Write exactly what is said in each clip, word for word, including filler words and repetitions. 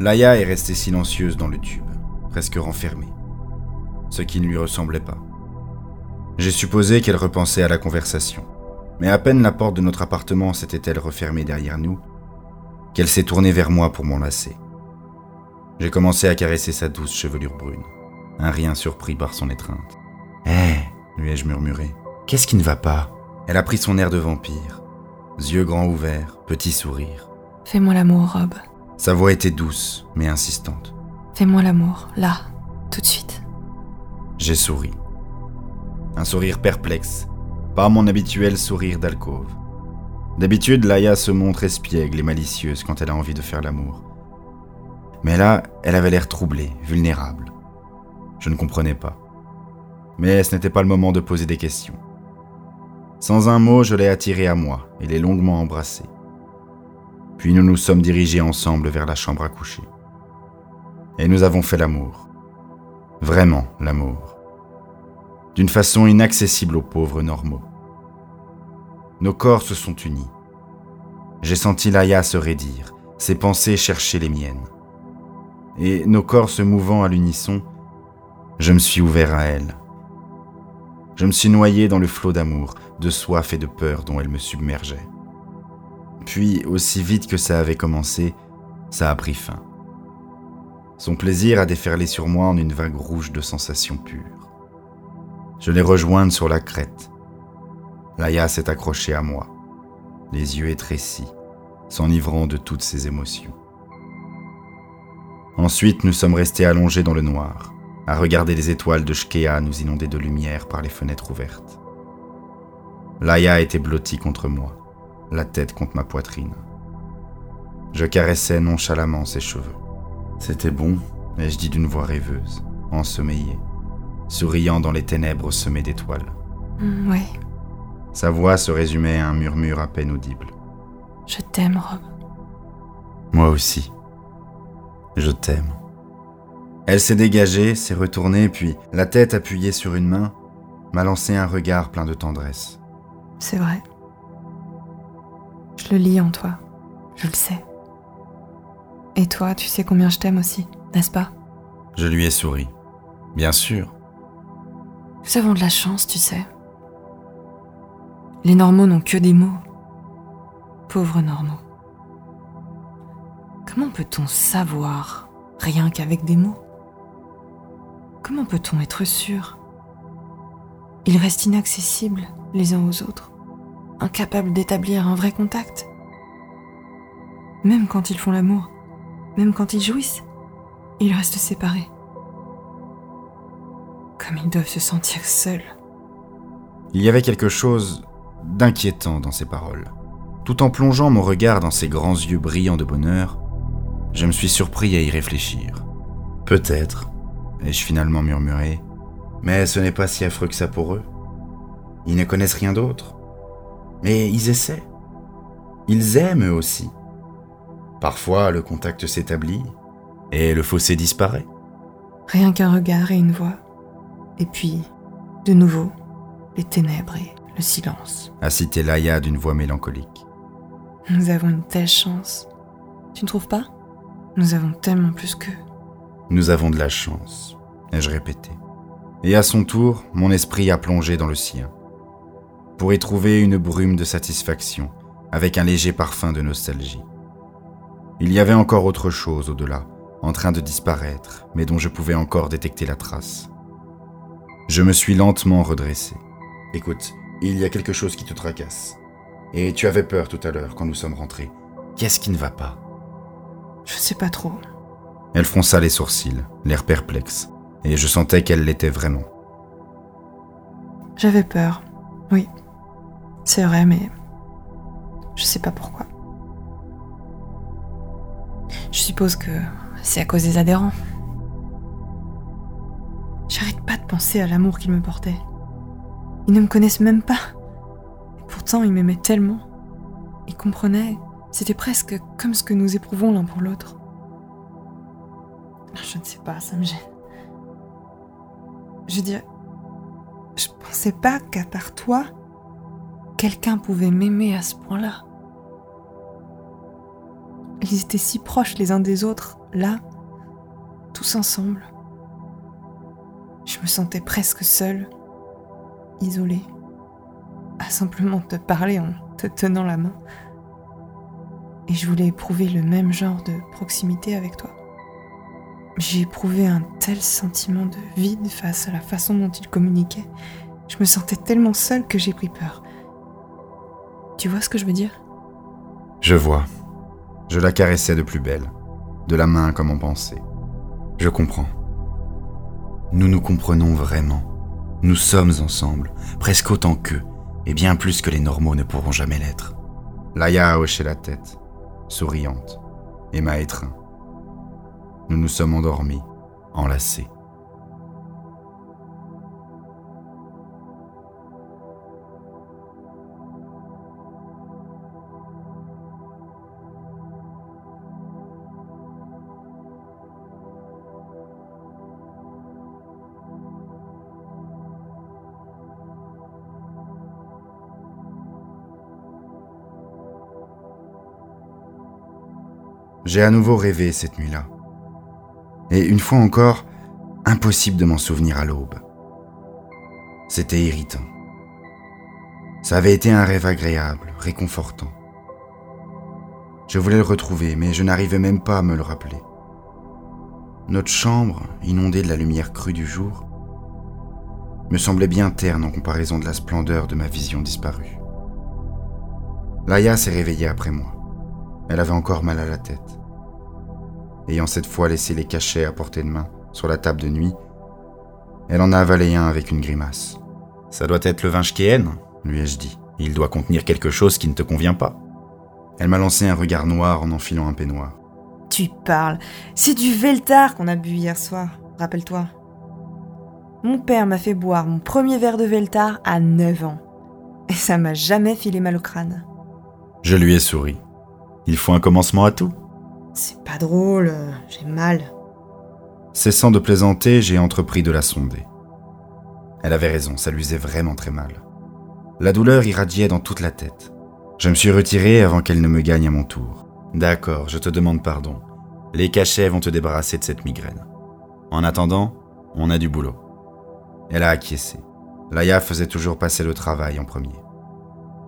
Laïa est restée silencieuse dans le tube, presque renfermée, ce qui ne lui ressemblait pas. J'ai supposé qu'elle repensait à la conversation, mais à peine la porte de notre appartement s'était-elle refermée derrière nous, qu'elle s'est tournée vers moi pour m'enlacer. J'ai commencé à caresser sa douce chevelure brune, un rien surpris par son étreinte. « Hé !» lui ai-je murmuré. « Qu'est-ce qui ne va pas ?» Elle a pris son air de vampire, yeux grands ouverts, petit sourire. « Fais-moi l'amour, Rob. » Sa voix était douce, mais insistante. « Fais-moi l'amour, là, tout de suite. » J'ai souri. Un sourire perplexe, pas mon habituel sourire d'alcôve. D'habitude, Laïa se montre espiègle et malicieuse quand elle a envie de faire l'amour. Mais là, elle avait l'air troublée, vulnérable. Je ne comprenais pas. Mais ce n'était pas le moment de poser des questions. Sans un mot, je l'ai attirée à moi et l'ai longuement embrassée. Puis nous nous sommes dirigés ensemble vers la chambre à coucher. Et nous avons fait l'amour. Vraiment l'amour. D'une façon inaccessible aux pauvres normaux. Nos corps se sont unis. J'ai senti Laïa se raidir, ses pensées chercher les miennes. Et nos corps se mouvant à l'unisson, je me suis ouvert à elle. Je me suis noyé dans le flot d'amour, de soif et de peur dont elle me submergeait. Puis, aussi vite que ça avait commencé, ça a pris fin. Son plaisir a déferlé sur moi en une vague rouge de sensations pures. Je l'ai rejointe sur la crête. Laïa s'est accrochée à moi, les yeux étrécis, s'enivrant de toutes ses émotions. Ensuite, nous sommes restés allongés dans le noir, à regarder les étoiles de Shkea nous inonder de lumière par les fenêtres ouvertes. Laïa était blottie contre moi, la tête contre ma poitrine. Je caressais nonchalamment ses cheveux. C'était bon, ai-je dit d'une voix rêveuse, ensommeillée, souriant dans les ténèbres au sommet d'étoiles. Mmh, ouais. Sa voix se résumait à un murmure à peine audible. Je t'aime, Rob. Moi aussi. Je t'aime. Elle s'est dégagée, s'est retournée, puis, la tête appuyée sur une main, m'a lancé un regard plein de tendresse. C'est vrai. Je le lis en toi, je le sais. Et toi, tu sais combien je t'aime aussi, n'est-ce pas ? Je lui ai souri. Bien sûr. Nous avons de la chance, tu sais. Les normaux n'ont que des mots. Pauvres normaux. Comment peut-on savoir ? Rien qu'avec des mots. Comment peut-on être sûr ? Ils restent inaccessibles les uns aux autres, incapables d'établir un vrai contact. Même quand ils font l'amour, même quand ils jouissent, ils restent séparés. Comme ils doivent se sentir seuls. Il y avait quelque chose d'inquiétant dans ces paroles. Tout en plongeant mon regard dans ses grands yeux brillants de bonheur, je me suis surpris à y réfléchir. Peut-être, ai-je finalement murmuré, mais ce n'est pas si affreux que ça pour eux. Ils ne connaissent rien d'autre. Mais ils essaient. Ils aiment eux aussi. Parfois, le contact s'établit et le fossé disparaît. Rien qu'un regard et une voix. Et puis, de nouveau, les ténèbres et le silence. A cité Laïa d'une voix mélancolique. Nous avons une telle chance. Tu ne trouves pas ? Nous avons tellement plus qu'eux. Nous avons de la chance, ai-je répété. Et à son tour, mon esprit a plongé dans le sien, pour y trouver une brume de satisfaction, avec un léger parfum de nostalgie. Il y avait encore autre chose au-delà, en train de disparaître, mais dont je pouvais encore détecter la trace. Je me suis lentement redressé. Écoute, il y a quelque chose qui te tracasse. Et tu avais peur tout à l'heure quand nous sommes rentrés. Qu'est-ce qui ne va pas ? Je sais pas trop. Elle fronça les sourcils, l'air perplexe, et je sentais qu'elle l'était vraiment. J'avais peur, oui. C'est vrai, mais je sais pas pourquoi. Je suppose que c'est à cause des adhérents. J'arrête pas de penser à l'amour qu'ils me portaient. Ils ne me connaissent même pas. Et pourtant, ils m'aimaient tellement. Ils comprenaient. C'était presque comme ce que nous éprouvons l'un pour l'autre. Je ne sais pas, ça me gêne. Je veux dire, je pensais pas qu'à part toi, quelqu'un pouvait m'aimer à ce point-là. Ils étaient si proches les uns des autres, là, tous ensemble. Je me sentais presque seule, isolée, à simplement te parler en te tenant la main. Et je voulais éprouver le même genre de proximité avec toi. J'ai éprouvé un tel sentiment de vide face à la façon dont ils communiquaient. Je me sentais tellement seule que j'ai pris peur. Tu vois ce que je veux dire ? Je vois. Je la caressais de plus belle, de la main comme en pensée. Je comprends. Nous nous comprenons vraiment. Nous sommes ensemble, presque autant qu'eux, et bien plus que les normaux ne pourront jamais l'être. Laïa a hoché la tête, souriante, et m'a étreint. Nous nous sommes endormis, enlacés. J'ai à nouveau rêvé cette nuit-là. Et une fois encore, impossible de m'en souvenir à l'aube. C'était irritant. Ça avait été un rêve agréable, réconfortant. Je voulais le retrouver, mais je n'arrivais même pas à me le rappeler. Notre chambre, inondée de la lumière crue du jour, me semblait bien terne en comparaison de la splendeur de ma vision disparue. Laïa s'est réveillée après moi. Elle avait encore mal à la tête. Ayant cette fois laissé les cachets à portée de main sur la table de nuit, elle en a avalé un avec une grimace. « Ça doit être le vin Schkehen, lui ai-je dit. Il doit contenir quelque chose qui ne te convient pas. » Elle m'a lancé un regard noir en enfilant un peignoir. « Tu parles, c'est du Veltar qu'on a bu hier soir, rappelle-toi. Mon père m'a fait boire mon premier verre de Veltar à neuf ans. Et ça m'a jamais filé mal au crâne. » Je lui ai souri. Il faut un commencement à tout. C'est pas drôle, j'ai mal. Cessant de plaisanter, j'ai entrepris de la sonder. Elle avait raison, ça lui faisait vraiment très mal. La douleur irradiait dans toute la tête. Je me suis retiré avant qu'elle ne me gagne à mon tour. D'accord, je te demande pardon. Les cachets vont te débarrasser de cette migraine. En attendant, on a du boulot. Elle a acquiescé. Laïa faisait toujours passer le travail en premier.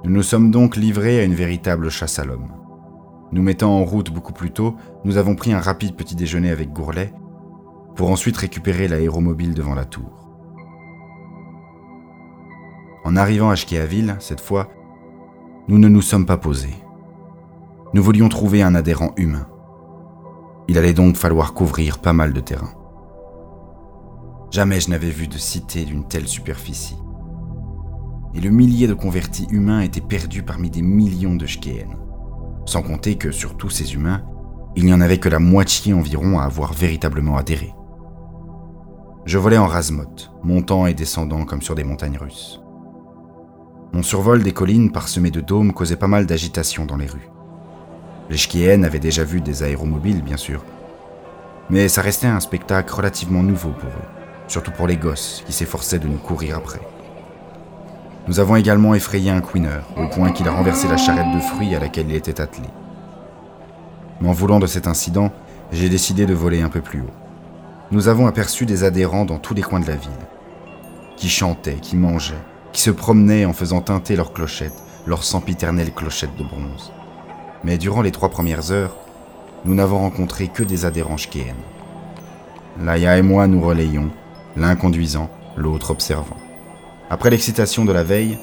Nous nous sommes donc livrés à une véritable chasse à l'homme. Nous mettant en route beaucoup plus tôt, nous avons pris un rapide petit déjeuner avec Gourlet pour ensuite récupérer l'aéromobile devant la tour. En arrivant à Schkéhaville, cette fois, nous ne nous sommes pas posés. Nous voulions trouver un adhérent humain. Il allait donc falloir couvrir pas mal de terrain. Jamais je n'avais vu de cité d'une telle superficie. Et le millier de convertis humains étaient perdus parmi des millions de Schkéhennes. Sans compter que sur tous ces humains, il n'y en avait que la moitié environ à avoir véritablement adhéré. Je volais en rasemotte, montant et descendant comme sur des montagnes russes. Mon survol des collines parsemées de dômes causait pas mal d'agitation dans les rues. Les Schkéhennes avaient déjà vu des aéromobiles, bien sûr, mais ça restait un spectacle relativement nouveau pour eux, surtout pour les gosses qui s'efforçaient de nous courir après. Nous avons également effrayé un couineur, au point qu'il a renversé la charrette de fruits à laquelle il était attelé. M'en voulant de cet incident, j'ai décidé de voler un peu plus haut. Nous avons aperçu des adhérents dans tous les coins de la ville, qui chantaient, qui mangeaient, qui se promenaient en faisant tinter leurs clochettes, leurs sempiternelles clochettes de bronze. Mais durant les trois premières heures, nous n'avons rencontré que des adhérents Schkéhennes. Laïa et moi nous relayions, l'un conduisant, l'autre observant. Après l'excitation de la veille,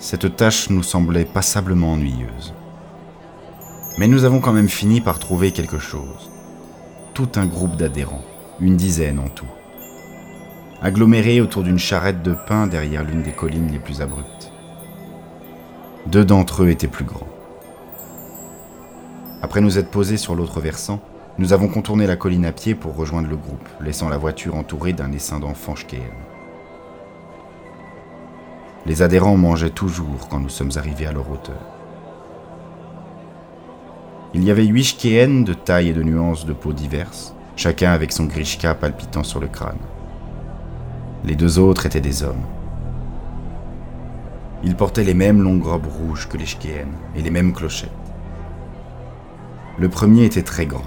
cette tâche nous semblait passablement ennuyeuse. Mais nous avons quand même fini par trouver quelque chose. Tout un groupe d'adhérents, une dizaine en tout, agglomérés autour d'une charrette de pin derrière l'une des collines les plus abruptes. Deux d'entre eux étaient plus grands. Après nous être posés sur l'autre versant, nous avons contourné la colline à pied pour rejoindre le groupe, laissant la voiture entourée d'un essaim d'enfants Schkéhennes. Les adhérents mangeaient toujours quand nous sommes arrivés à leur hauteur. Il y avait huit Schkéhennes de taille et de nuances de peau diverses, chacun avec son grishka palpitant sur le crâne. Les deux autres étaient des hommes. Ils portaient les mêmes longues robes rouges que les Schkéhennes et les mêmes clochettes. Le premier était très grand.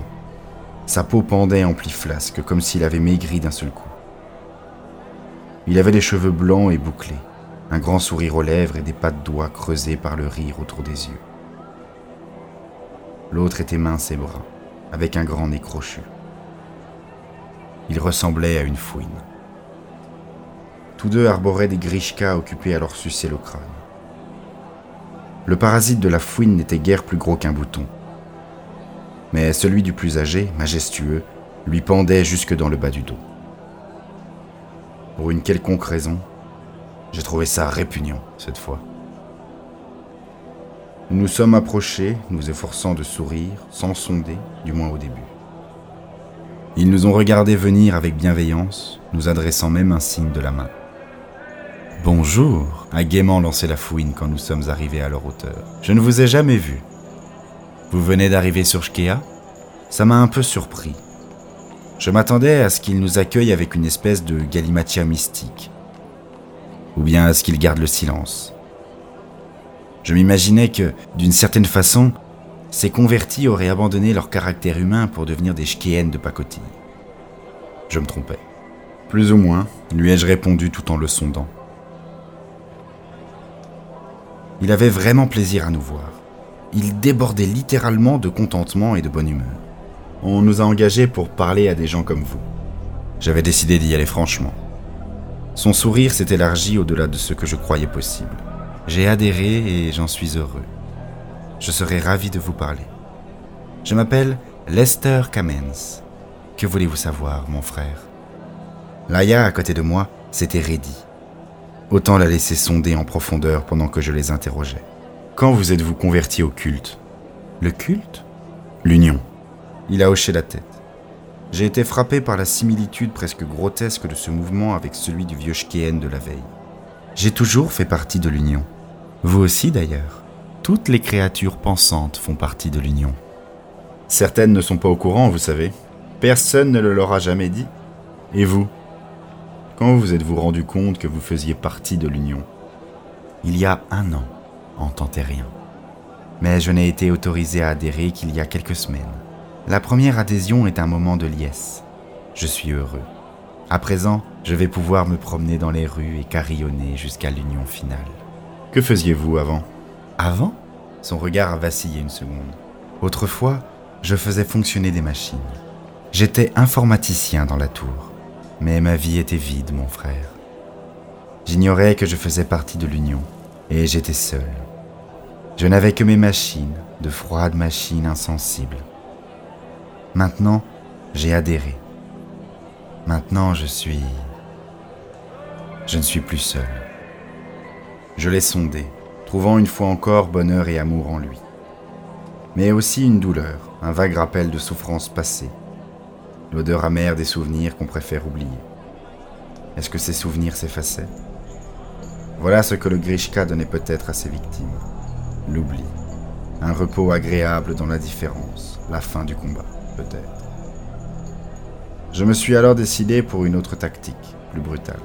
Sa peau pendait en plis flasques, comme s'il avait maigri d'un seul coup. Il avait des cheveux blancs et bouclés, un grand sourire aux lèvres et des pattes de doigts creusées par le rire autour des yeux. L'autre était mince et brun, avec un grand nez crochu. Il ressemblait à une fouine. Tous deux arboraient des grishkas occupés à leur sucer le crâne. Le parasite de la fouine n'était guère plus gros qu'un bouton. Mais celui du plus âgé, majestueux, lui pendait jusque dans le bas du dos. Pour une quelconque raison, j'ai trouvé ça répugnant, cette fois. Nous nous sommes approchés, nous efforçant de sourire, sans sonder, du moins au début. Ils nous ont regardés venir avec bienveillance, nous adressant même un signe de la main. « Bonjour !» a gaiement lancé la fouine quand nous sommes arrivés à leur hauteur. « Je ne vous ai jamais vu. Vous venez d'arriver sur Shkea ? Ça m'a un peu surpris. Je m'attendais à ce qu'ils nous accueillent avec une espèce de galimatia mystique, ou bien à ce qu'ils gardent le silence. Je m'imaginais que, d'une certaine façon, ces convertis auraient abandonné leur caractère humain pour devenir des Shkéennes de pacotille. Je me trompais. Plus ou moins, lui ai-je répondu tout en le sondant. Il avait vraiment plaisir à nous voir. Il débordait littéralement de contentement et de bonne humeur. On nous a engagés pour parler à des gens comme vous. J'avais décidé d'y aller franchement. Son sourire s'est élargi au-delà de ce que je croyais possible. J'ai adhéré et j'en suis heureux. Je serai ravi de vous parler. Je m'appelle Lester Kamens. Que voulez-vous savoir, mon frère ? Laïa, à côté de moi, s'était raidie. Autant la laisser sonder en profondeur pendant que je les interrogeais. Quand vous êtes-vous converti au culte ? Le culte ? L'union. Il a hoché la tête. J'ai été frappé par la similitude presque grotesque de ce mouvement avec celui du vieux Shkéen de la veille. J'ai toujours fait partie de l'union. Vous aussi d'ailleurs. Toutes les créatures pensantes font partie de l'union. Certaines ne sont pas au courant, vous savez. Personne ne le leur a jamais dit. Et vous ? Quand vous êtes-vous rendu compte que vous faisiez partie de l'union ? Il y a un an, en Tantérien. Mais je n'ai été autorisé à adhérer qu'il y a quelques semaines. La première adhésion est un moment de liesse. Je suis heureux. À présent, je vais pouvoir me promener dans les rues et carillonner jusqu'à l'union finale. Que faisiez-vous avant ? Avant ? Son regard a vacillé une seconde. Autrefois, je faisais fonctionner des machines. J'étais informaticien dans la tour. Mais ma vie était vide, mon frère. J'ignorais que je faisais partie de l'union, et j'étais seul. Je n'avais que mes machines, de froides machines insensibles. Maintenant, j'ai adhéré. Maintenant, je suis... Je ne suis plus seul. Je l'ai sondé, trouvant une fois encore bonheur et amour en lui. Mais aussi une douleur, un vague rappel de souffrances passées. L'odeur amère des souvenirs qu'on préfère oublier. Est-ce que ces souvenirs s'effaçaient ? Voilà ce que le Grishka donnait peut-être à ses victimes. L'oubli. Un repos agréable dans la différence. La fin du combat, peut-être. Je me suis alors décidé pour une autre tactique, plus brutale.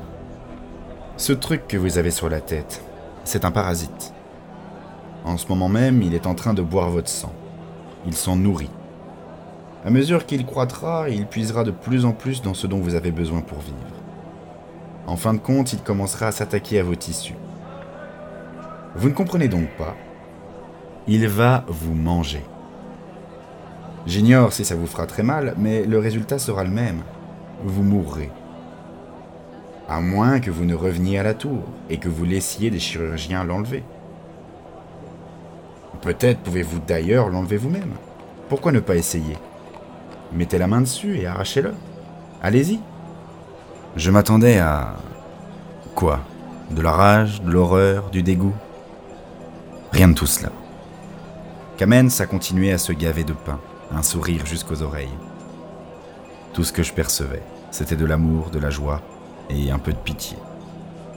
Ce truc que vous avez sur la tête, c'est un parasite. En ce moment même, il est en train de boire votre sang. Il s'en nourrit. À mesure qu'il croîtra, il puisera de plus en plus dans ce dont vous avez besoin pour vivre. En fin de compte, il commencera à s'attaquer à vos tissus. Vous ne comprenez donc pas. Il va vous manger. J'ignore si ça vous fera très mal, mais le résultat sera le même. Vous mourrez. À moins que vous ne reveniez à la tour et que vous laissiez des chirurgiens l'enlever. Peut-être pouvez-vous d'ailleurs l'enlever vous-même. Pourquoi ne pas essayer ? Mettez la main dessus et arrachez-le. Allez-y. Je m'attendais à... Quoi ? De la rage, de l'horreur, du dégoût ? Rien de tout cela. Kamens a continué à se gaver de pain, un sourire jusqu'aux oreilles. Tout ce que je percevais, c'était de l'amour, de la joie et un peu de pitié.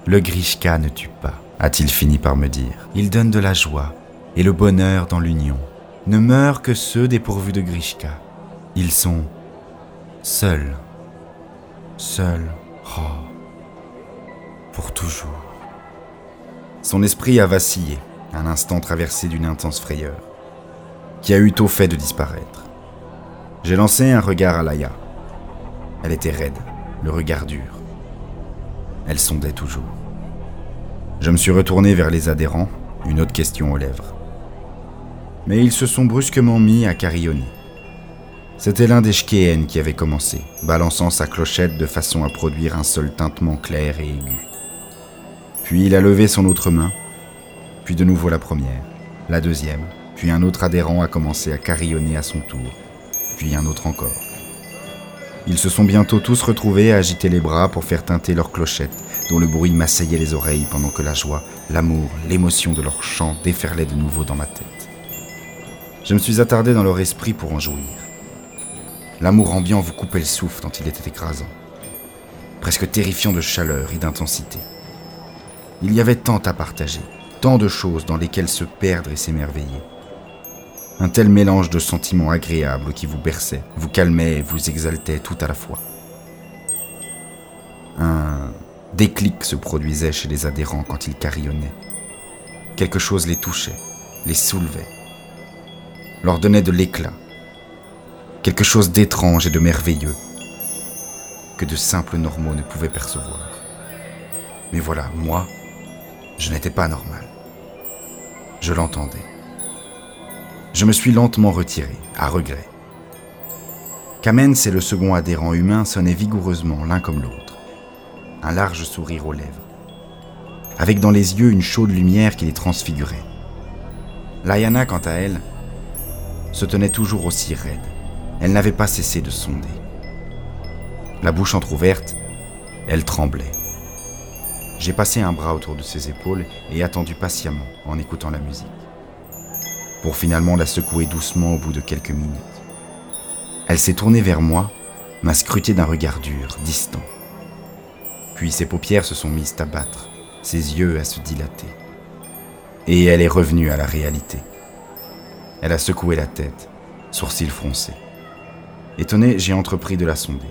Le Grishka ne tue pas, a-t-il fini par me dire. Il donne de la joie et le bonheur dans l'union. Ne meurent que ceux dépourvus de Grishka. Ils sont seuls, seuls, oh, pour toujours. Son esprit a vacillé, un instant traversé d'une intense frayeur. qui a eu tôt fait de disparaître. J'ai lancé un regard à Laïa. Elle était raide, le regard dur. Elle sondait toujours. Je me suis retourné vers les adhérents, une autre question aux lèvres. Mais ils se sont brusquement mis à carillonner. C'était l'un des Shkéennes qui avait commencé, balançant sa clochette de façon à produire un seul tintement clair et aigu. Puis il a levé son autre main, puis de nouveau la première, la deuxième, puis un autre adhérent a commencé à carillonner à son tour, puis un autre encore. Ils se sont bientôt tous retrouvés à agiter les bras pour faire tinter leurs clochettes, dont le bruit m'assaillait les oreilles pendant que la joie, l'amour, l'émotion de leur chant déferlaient de nouveau dans ma tête. Je me suis attardé dans leur esprit pour en jouir. L'amour ambiant vous coupait le souffle tant il était écrasant, presque terrifiant de chaleur et d'intensité. Il y avait tant à partager, tant de choses dans lesquelles se perdre et s'émerveiller. Un tel mélange de sentiments agréables qui vous berçait, vous calmait et vous exaltait tout à la fois. Un déclic se produisait chez les adhérents quand ils carillonnaient. Quelque chose les touchait, les soulevait, leur donnait de l'éclat. Quelque chose d'étrange et de merveilleux, que de simples normaux ne pouvaient percevoir. Mais voilà, moi, je n'étais pas normal. Je l'entendais. Je me suis lentement retiré, à regret. Kamens et le second adhérent humain sonnaient vigoureusement l'un comme l'autre, un large sourire aux lèvres, avec dans les yeux une chaude lumière qui les transfigurait. Laïana, quant à elle, se tenait toujours aussi raide. Elle n'avait pas cessé de sonder. La bouche entrouverte, elle tremblait. J'ai passé un bras autour de ses épaules et attendu patiemment en écoutant la musique, pour finalement la secouer doucement au bout de quelques minutes. Elle s'est tournée vers moi, m'a scruté d'un regard dur, distant. Puis ses paupières se sont mises à battre, ses yeux à se dilater. Et elle est revenue à la réalité. Elle a secoué la tête, sourcils froncés. Étonné, j'ai entrepris de la sonder,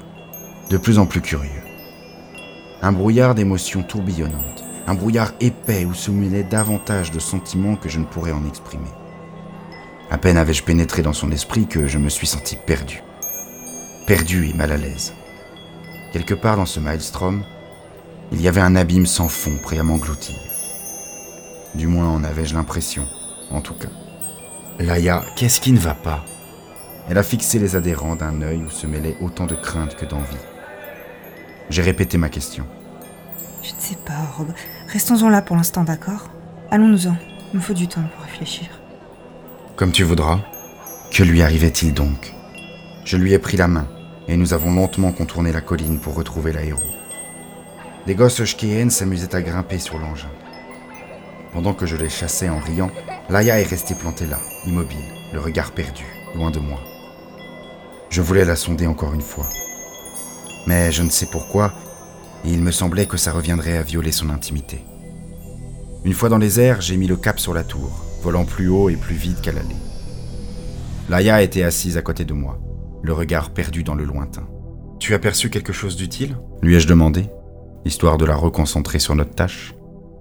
de plus en plus curieux. Un brouillard d'émotions tourbillonnantes, un brouillard épais où se mêlaient davantage de sentiments que je ne pourrais en exprimer. À peine avais-je pénétré dans son esprit que je me suis senti perdu. Perdu et mal à l'aise. Quelque part dans ce maelstrom, il y avait un abîme sans fond prêt à m'engloutir. Du moins en avais-je l'impression, en tout cas. Laïa, qu'est-ce qui ne va pas ? Elle a fixé les adhérents d'un œil où se mêlait autant de crainte que d'envie. J'ai répété ma question. Je ne sais pas, Rob. Restons-en là pour l'instant, d'accord ? Allons-nous-en. Il nous faut du temps pour réfléchir. Comme tu voudras. Que lui arrivait-il donc ? Je lui ai pris la main, et nous avons lentement contourné la colline pour retrouver l'aéro. Des gosses Shkéennes s'amusaient à grimper sur l'engin. Pendant que je les chassais en riant, Laïa est restée plantée là, immobile, le regard perdu, loin de moi. Je voulais la sonder encore une fois. Mais je ne sais pourquoi, il me semblait que ça reviendrait à violer son intimité. Une fois dans les airs, j'ai mis le cap sur la tour, volant plus haut et plus vite qu'à l'aller. Laïa était assise à côté de moi, le regard perdu dans le lointain. « Tu as aperçu quelque chose d'utile ?» lui ai-je demandé, histoire de la reconcentrer sur notre tâche.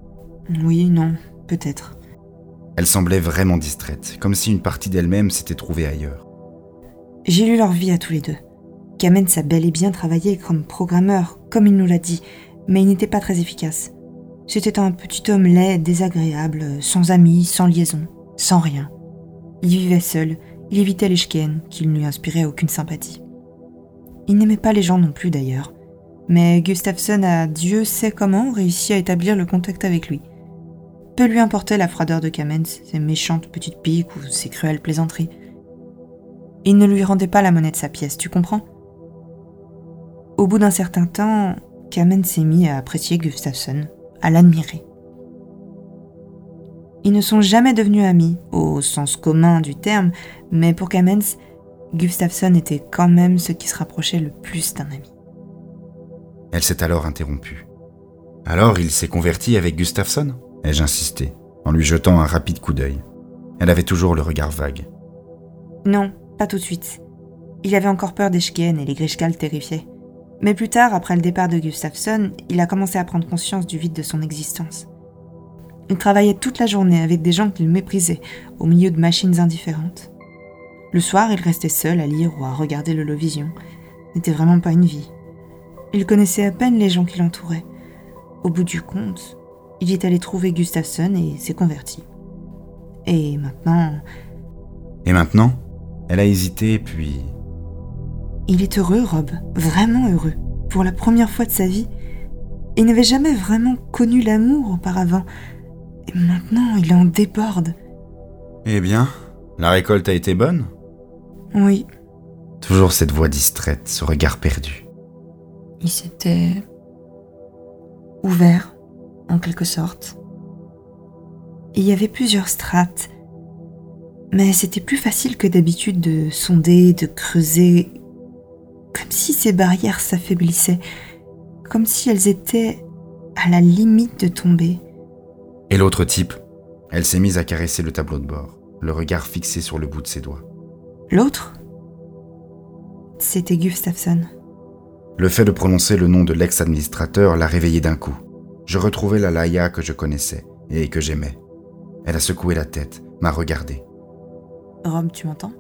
« Oui, non, peut-être. » Elle semblait vraiment distraite, comme si une partie d'elle-même s'était trouvée ailleurs. « J'ai lu leur vie à tous les deux. Kamens a bel et bien travaillé comme programmeur, comme il nous l'a dit, mais il n'était pas très efficace. » C'était un petit homme laid, désagréable, sans amis, sans liaison, sans rien. Il vivait seul, il évitait les Shkéennes, qui ne lui inspiraient aucune sympathie. Il n'aimait pas les gens non plus d'ailleurs, mais Gustafsson a, Dieu sait comment, réussi à établir le contact avec lui. Peu lui importait la froideur de Kamens, ses méchantes petites piques ou ses cruelles plaisanteries. Il ne lui rendait pas la monnaie de sa pièce, tu comprends ? Au bout d'un certain temps, Kamens s'est mis à apprécier Gustafsson, à l'admirer. Ils ne sont jamais devenus amis, au sens commun du terme, mais pour Kamens, Gustafsson était quand même ce qui se rapprochait le plus d'un ami. Elle s'est alors interrompue. « Alors il s'est converti avec Gustafsson ?» ai-je insisté, en lui jetant un rapide coup d'œil. Elle avait toujours le regard vague. « Non, pas tout de suite. Il avait encore peur des Shkéennes et les Grishkal terrifiés. » Mais plus tard, après le départ de Gustafsson, il a commencé à prendre conscience du vide de son existence. Il travaillait toute la journée avec des gens qu'il méprisait, au milieu de machines indifférentes. Le soir, il restait seul à lire ou à regarder l'Holovision. N'était vraiment pas une vie. Il connaissait à peine les gens qui l'entouraient. Au bout du compte, il est allé trouver Gustafsson et s'est converti. Et maintenant... Et maintenant ? Elle a hésité, puis... Il est heureux, Rob. Vraiment heureux. Pour la première fois de sa vie. Il n'avait jamais vraiment connu l'amour auparavant. Et maintenant, il en déborde. Eh bien, la récolte a été bonne ? Oui. Toujours cette voix distraite, ce regard perdu. Il s'était... ouvert, en quelque sorte. Il y avait plusieurs strates. Mais c'était plus facile que d'habitude de sonder, de creuser. Comme si ces barrières s'affaiblissaient. Comme si elles étaient à la limite de tomber. Et l'autre type, elle s'est mise à caresser le tableau de bord, le regard fixé sur le bout de ses doigts. L'autre ? C'était Gustafsson. Le fait de prononcer le nom de l'ex-administrateur l'a réveillée d'un coup. Je retrouvais la Laïa que je connaissais et que j'aimais. Elle a secoué la tête, m'a regardée. Rome, tu m'entends ?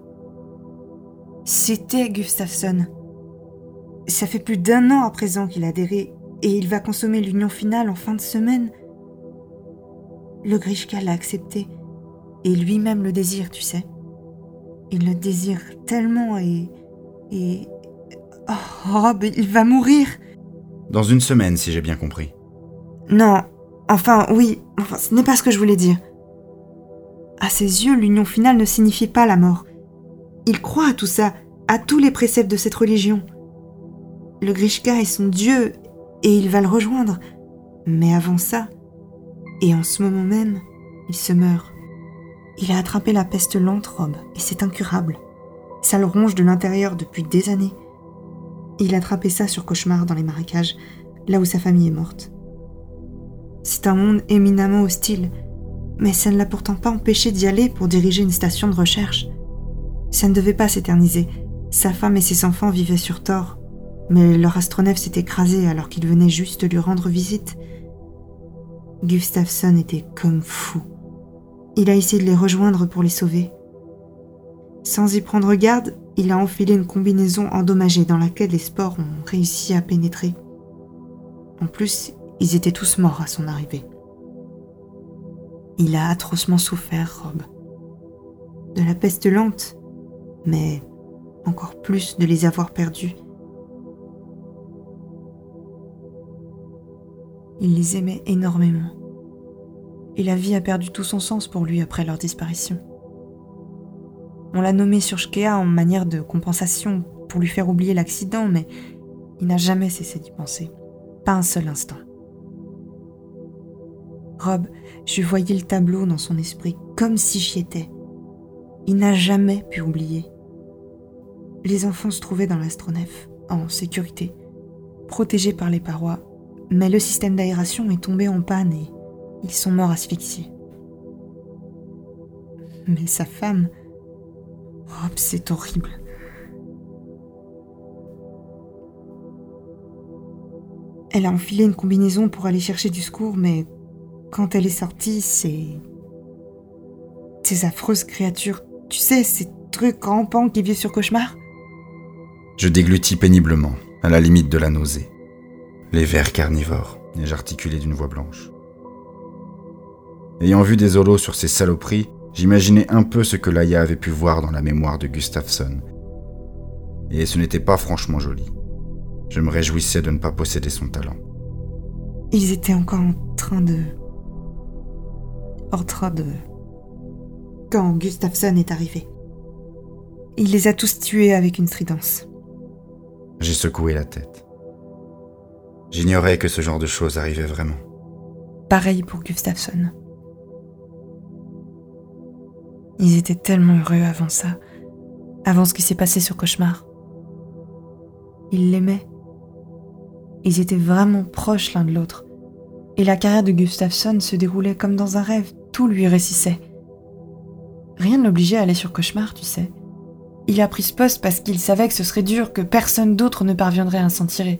C'était Gustafsson. Ça fait plus d'un an à présent qu'il a adhéré et il va consommer l'union finale en fin de semaine. Le Grishka l'a accepté et lui-même le désire, tu sais. Il le désire tellement et... et... Oh, Rob, il va mourir. Dans une semaine, si j'ai bien compris. Non, enfin, oui, enfin, ce n'est pas ce que je voulais dire. À ses yeux, l'union finale ne signifie pas la mort. Il croit à tout ça, à tous les préceptes de cette religion. Le Grishka est son dieu et il va le rejoindre. Mais avant ça, et en ce moment même, il se meurt. Il a attrapé la peste lente, Rob, et c'est incurable. Ça le ronge de l'intérieur depuis des années. Il a attrapé ça sur Cauchemar dans les marécages, là où sa famille est morte. C'est un monde éminemment hostile, mais ça ne l'a pourtant pas empêché d'y aller pour diriger une station de recherche. Ça ne devait pas s'éterniser. Sa femme et ses enfants vivaient sur Thor, mais leur astronef s'est écrasé alors qu'il venait juste de lui rendre visite. Gustafsson était comme fou. Il a essayé de les rejoindre pour les sauver. Sans y prendre garde, il a enfilé une combinaison endommagée dans laquelle les spores ont réussi à pénétrer. En plus, ils étaient tous morts à son arrivée. Il a atrocement souffert, Rob. De la peste lente, mais encore plus de les avoir perdus. Il les aimait énormément. Et la vie a perdu tout son sens pour lui après leur disparition. On l'a nommé sur Shkea en manière de compensation pour lui faire oublier l'accident, mais il n'a jamais cessé d'y penser. Pas un seul instant. Rob, je voyais le tableau dans son esprit, comme si j'y étais. Il n'a jamais pu oublier. Les enfants se trouvaient dans l'astronef, en sécurité, protégés par les parois, mais le système d'aération est tombé en panne et ils sont morts asphyxiés. Mais sa femme... Rob, c'est horrible. Elle a enfilé une combinaison pour aller chercher du secours, mais quand elle est sortie, c'est... ces affreuses créatures, tu sais, ces trucs rampants qui vivent sur Cauchemar. Je déglutis péniblement, à la limite de la nausée. Les vers carnivores, et j'articulais d'une voix blanche. Ayant vu des holos sur ces saloperies, j'imaginais un peu ce que Laïa avait pu voir dans la mémoire de Gustafsson. Et ce n'était pas franchement joli. Je me réjouissais de ne pas posséder son talent. Ils étaient encore en train de... En train de... Quand Gustafsson est arrivé. Il les a tous tués avec une stridence. J'ai secoué la tête. J'ignorais que ce genre de choses arrivait vraiment. Pareil pour Gustafsson. Ils étaient tellement heureux avant ça, avant ce qui s'est passé sur Cauchemar. Ils l'aimaient. Ils étaient vraiment proches l'un de l'autre. Et la carrière de Gustafsson se déroulait comme dans un rêve, tout lui réussissait. Rien ne l'obligeait à aller sur Cauchemar, tu sais. Il a pris ce poste parce qu'il savait que ce serait dur, que personne d'autre ne parviendrait à s'en tirer.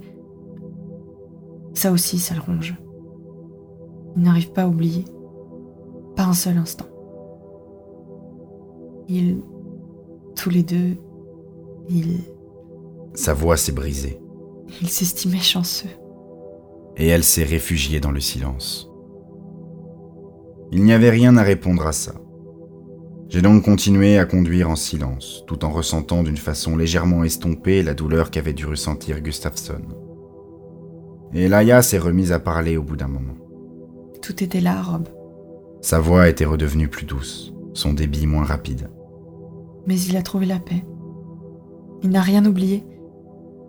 Ça aussi, ça le ronge. Il n'arrive pas à oublier. Pas un seul instant. Il Tous les deux, ils... Sa voix s'est brisée. Ils s'estimaient chanceux. Et elle s'est réfugiée dans le silence. Il n'y avait rien à répondre à ça. J'ai donc continué à conduire en silence, tout en ressentant d'une façon légèrement estompée la douleur qu'avait dû ressentir Gustafsson. Et Laïa s'est remise à parler au bout d'un moment. Tout était là, Rob. Sa voix était redevenue plus douce, son débit moins rapide. Mais il a trouvé la paix. Il n'a rien oublié.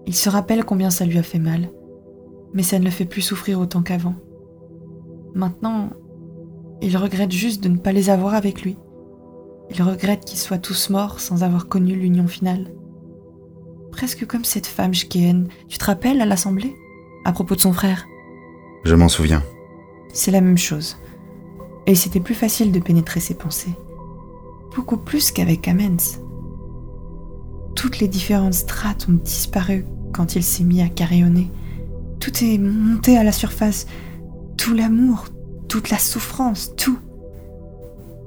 Il se rappelle combien ça lui a fait mal, mais ça ne le fait plus souffrir autant qu'avant. Maintenant, il regrette juste de ne pas les avoir avec lui. Il regrette qu'ils soient tous morts sans avoir connu l'union finale. Presque comme cette femme, Shkeen. Tu te rappelles à l'assemblée, à propos de son frère ? Je m'en souviens. C'est la même chose. Et c'était plus facile de pénétrer ses pensées. Beaucoup plus qu'avec Amens. Toutes les différentes strates ont disparu quand il s'est mis à carillonner. Tout est monté à la surface. Tout l'amour, toute la souffrance, tout.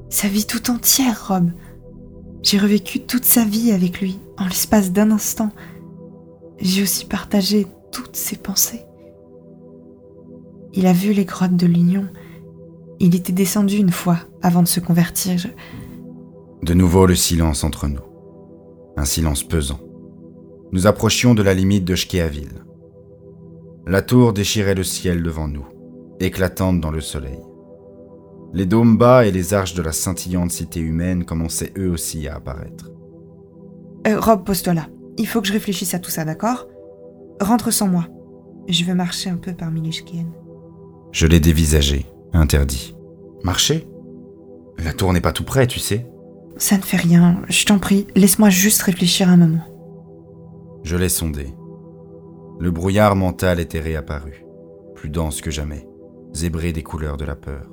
Sa vie tout entière, Rob. J'ai revécu toute sa vie avec lui, en l'espace d'un instant. J'ai aussi partagé toutes ses pensées. Il a vu les grottes de l'Union. Il était descendu une fois avant de se convertir. Je... De nouveau le silence entre nous. Un silence pesant. Nous approchions de la limite de Shkeaville. La tour déchirait le ciel devant nous, éclatante dans le soleil. Les dômes bas et les arches de la scintillante cité humaine commençaient eux aussi à apparaître. Euh, Rob, pose-toi là. Il faut que je réfléchisse à tout ça, d'accord ? Rentre sans moi. Je veux marcher un peu parmi les Shkeen. Je l'ai dévisagé, interdit. Marcher ? La tour n'est pas tout près, tu sais. Ça ne fait rien, je t'en prie. Laisse-moi juste réfléchir un moment. Je l'ai sondé. Le brouillard mental était réapparu, plus dense que jamais, zébré des couleurs de la peur.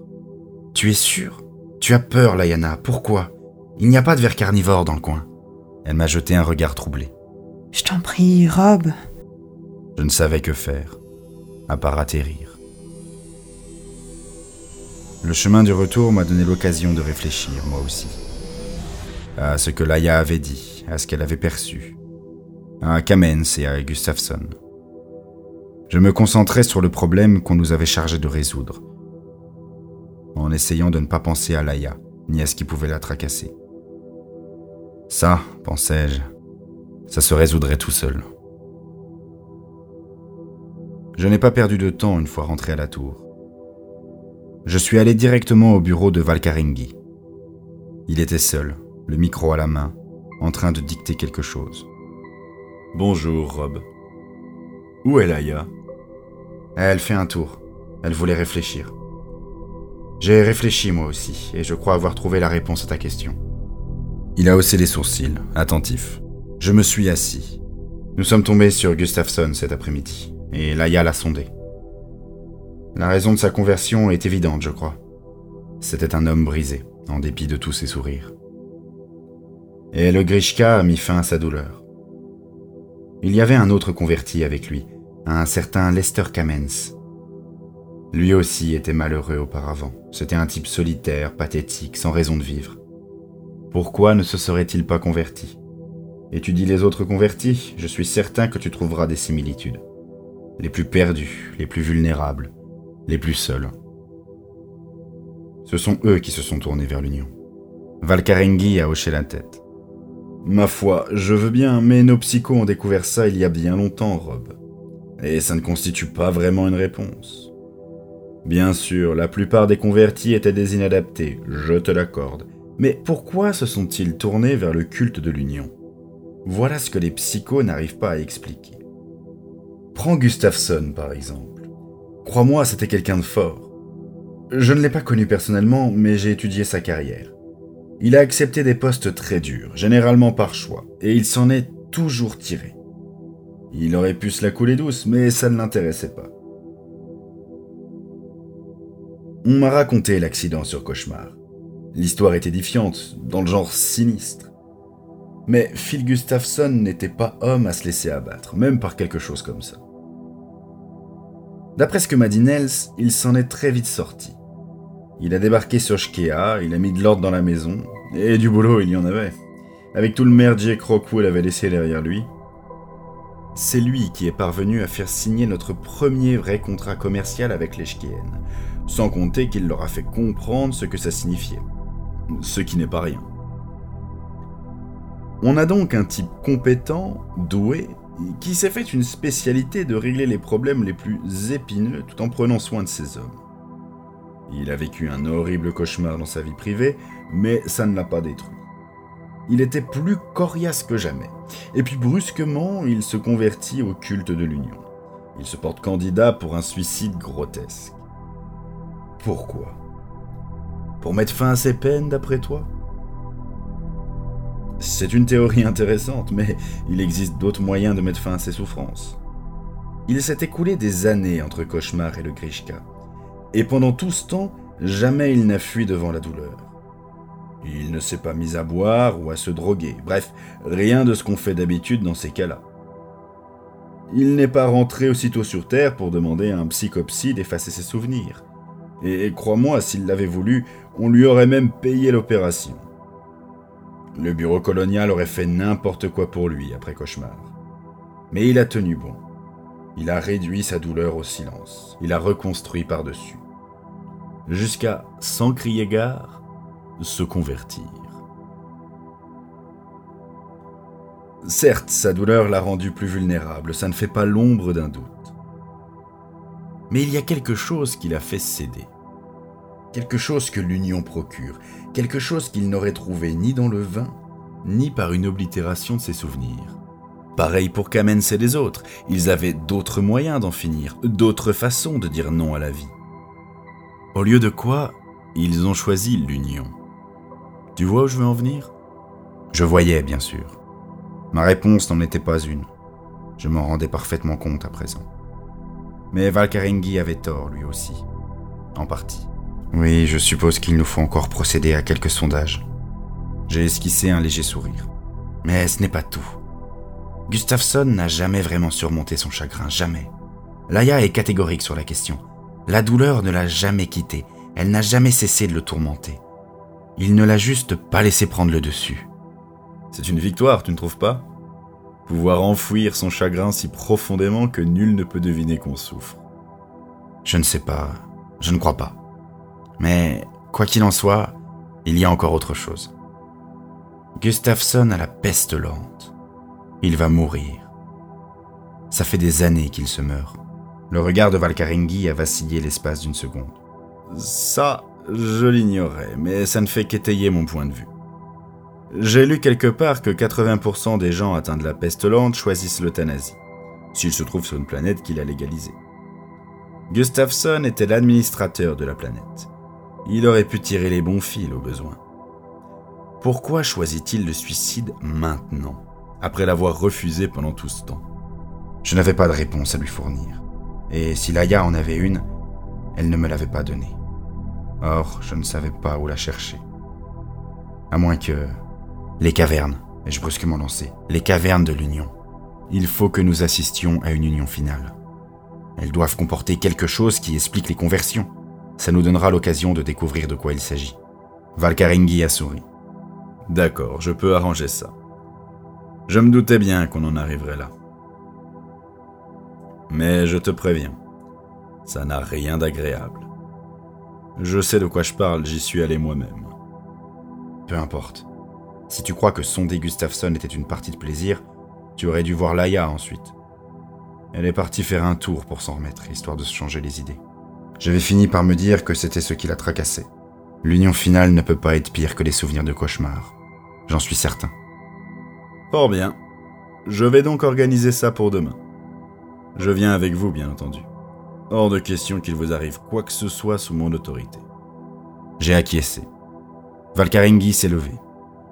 Tu es sûre ? Tu as peur, Layana, pourquoi ? Il n'y a pas de ver carnivore dans le coin. Elle m'a jeté un regard troublé. Je t'en prie, Rob. Je ne savais que faire, à part atterrir. Le chemin du retour m'a donné l'occasion de réfléchir, moi aussi. À ce que Laïa avait dit, à ce qu'elle avait perçu, à Kamens et à Gustafsson. Je me concentrais sur le problème qu'on nous avait chargé de résoudre, en essayant de ne pas penser à Laïa, ni à ce qui pouvait la tracasser. Ça, pensais-je, ça se résoudrait tout seul. Je n'ai pas perdu de temps une fois rentré à la tour. Je suis allé directement au bureau de Valkaringi. Il était seul, le micro à la main, en train de dicter quelque chose. « Bonjour, Rob. Où est Laïa ?»« Elle fait un tour. Elle voulait réfléchir. » J'ai réfléchi moi aussi, et je crois avoir trouvé la réponse à ta question. Il a haussé les sourcils, attentif. Je me suis assis. Nous sommes tombés sur Gustafsson cet après-midi, et Laïa l'a sondé. La raison de sa conversion est évidente, je crois. C'était un homme brisé, en dépit de tous ses sourires. Et le Grishka a mis fin à sa douleur. Il y avait un autre converti avec lui, un certain Lester Kamens. Lui aussi était malheureux auparavant. C'était un type solitaire, pathétique, sans raison de vivre. Pourquoi ne se serait-il pas converti ? Étudie les autres convertis, je suis certain que tu trouveras des similitudes. Les plus perdus, les plus vulnérables, les plus seuls. Ce sont eux qui se sont tournés vers l'Union. Valkaringi a hoché la tête. Ma foi, je veux bien, mais nos psychos ont découvert ça il y a bien longtemps, Rob. Et ça ne constitue pas vraiment une réponse. Bien sûr, la plupart des convertis étaient des inadaptés, je te l'accorde. Mais pourquoi se sont-ils tournés vers le culte de l'Union ? Voilà ce que les psychos n'arrivent pas à expliquer. Prends Gustafsson, par exemple. Crois-moi, c'était quelqu'un de fort. Je ne l'ai pas connu personnellement, mais j'ai étudié sa carrière. Il a accepté des postes très durs, généralement par choix, et il s'en est toujours tiré. Il aurait pu se la couler douce, mais ça ne l'intéressait pas. On m'a raconté l'accident sur Cauchemar. L'histoire est édifiante, dans le genre sinistre. Mais Phil Gustafsson n'était pas homme à se laisser abattre, même par quelque chose comme ça. D'après ce que m'a dit Nels, il s'en est très vite sorti. Il a débarqué sur Shkea, il a mis de l'ordre dans la maison, et du boulot il y en avait. avec tout le merdier que Rockwell avait laissé derrière lui. C'est lui qui est parvenu à faire signer notre premier vrai contrat commercial avec les Ch'kéennes, sans compter qu'il leur a fait comprendre ce que ça signifiait, ce qui n'est pas rien. On a donc un type compétent, doué, qui s'est fait une spécialité de régler les problèmes les plus épineux tout en prenant soin de ses hommes. Il a vécu un horrible cauchemar dans sa vie privée, mais ça ne l'a pas détruit. Il était plus coriace que jamais, et puis brusquement, il se convertit au culte de l'union. Il se porte candidat pour un suicide grotesque. Pourquoi ? Pour mettre fin à ses peines, d'après toi ? C'est une théorie intéressante, mais il existe d'autres moyens de mettre fin à ses souffrances. Il s'est écoulé des années entre Cauchemar et le Grishka, et pendant tout ce temps, jamais il n'a fui devant la douleur. Il ne s'est pas mis à boire ou à se droguer, bref, rien de ce qu'on fait d'habitude dans ces cas-là. Il n'est pas rentré aussitôt sur Terre pour demander à un psychopsie d'effacer ses souvenirs. Et crois-moi, s'il l'avait voulu, on lui aurait même payé l'opération. Le bureau colonial aurait fait n'importe quoi pour lui après Cauchemar. Mais il a tenu bon. Il a réduit sa douleur au silence. Il a reconstruit par-dessus. Jusqu'à, sans crier gare, se convertir. Certes, sa douleur l'a rendu plus vulnérable, ça ne fait pas l'ombre d'un doute. Mais il y a quelque chose qui l'a fait céder. Quelque chose que l'union procure, quelque chose qu'il n'aurait trouvé ni dans le vin, ni par une oblitération de ses souvenirs. Pareil pour Kamens et les autres, ils avaient d'autres moyens d'en finir, d'autres façons de dire non à la vie. Au lieu de quoi, ils ont choisi l'union. Tu vois où je veux en venir ? Je voyais, bien sûr. Ma réponse n'en était pas une. Je m'en rendais parfaitement compte à présent. Mais Valkarengi avait tort, lui aussi. En partie. Oui, je suppose qu'il nous faut encore procéder à quelques sondages. J'ai esquissé un léger sourire. Mais ce n'est pas tout. Gustafsson n'a jamais vraiment surmonté son chagrin, jamais. Laia est catégorique sur la question. La douleur ne l'a jamais quitté, elle n'a jamais cessé de le tourmenter. Il ne l'a juste pas laissé prendre le dessus. C'est une victoire, tu ne trouves pas ? Pouvoir enfouir son chagrin si profondément que nul ne peut deviner qu'on souffre. Je ne sais pas, je ne crois pas. Mais, quoi qu'il en soit, il y a encore autre chose. Gustafsson a la peste lente. Il va mourir. Ça fait des années qu'il se meurt. Le regard de Valkarengi a vacillé l'espace d'une seconde. Ça, je l'ignorais, mais ça ne fait qu'étayer mon point de vue. J'ai lu quelque part que quatre-vingts pour cent des gens atteints de la peste lente choisissent l'euthanasie, s'il se trouve sur une planète qui l'a légalisée. Gustafsson était l'administrateur de la planète. Il aurait pu tirer les bons fils au besoin. Pourquoi choisit-il le suicide maintenant, après l'avoir refusé pendant tout ce temps ? Je n'avais pas de réponse à lui fournir, et si Laia en avait une, elle ne me l'avait pas donnée. Or, je ne savais pas où la chercher. À moins que... Les cavernes, ai-je brusquement lancé. Les cavernes de l'Union. Il faut que nous assistions à une union finale. Elles doivent comporter quelque chose qui explique les conversions. Ça nous donnera l'occasion de découvrir de quoi il s'agit. Valkarengi a souri. D'accord, je peux arranger ça. Je me doutais bien qu'on en arriverait là. Mais je te préviens, ça n'a rien d'agréable. Je sais de quoi je parle, j'y suis allé moi-même. Peu importe. Si tu crois que sonder Gustafsson était une partie de plaisir, tu aurais dû voir Laia ensuite. Elle est partie faire un tour pour s'en remettre, histoire de se changer les idées. J'avais fini par me dire que c'était ce qui la tracassait. L'union finale ne peut pas être pire que les souvenirs de cauchemar. J'en suis certain. Fort bien. Je vais donc organiser ça pour demain. Je viens avec vous, bien entendu. Hors de question qu'il vous arrive quoi que ce soit sous mon autorité. J'ai acquiescé. Valkarengi s'est levé.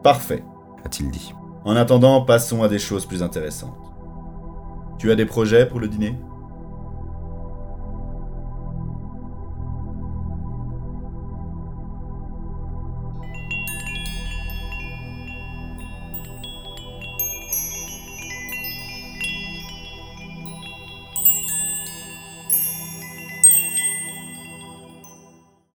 « Parfait », a-t-il dit. « En attendant, passons à des choses plus intéressantes. Tu as des projets pour le dîner ?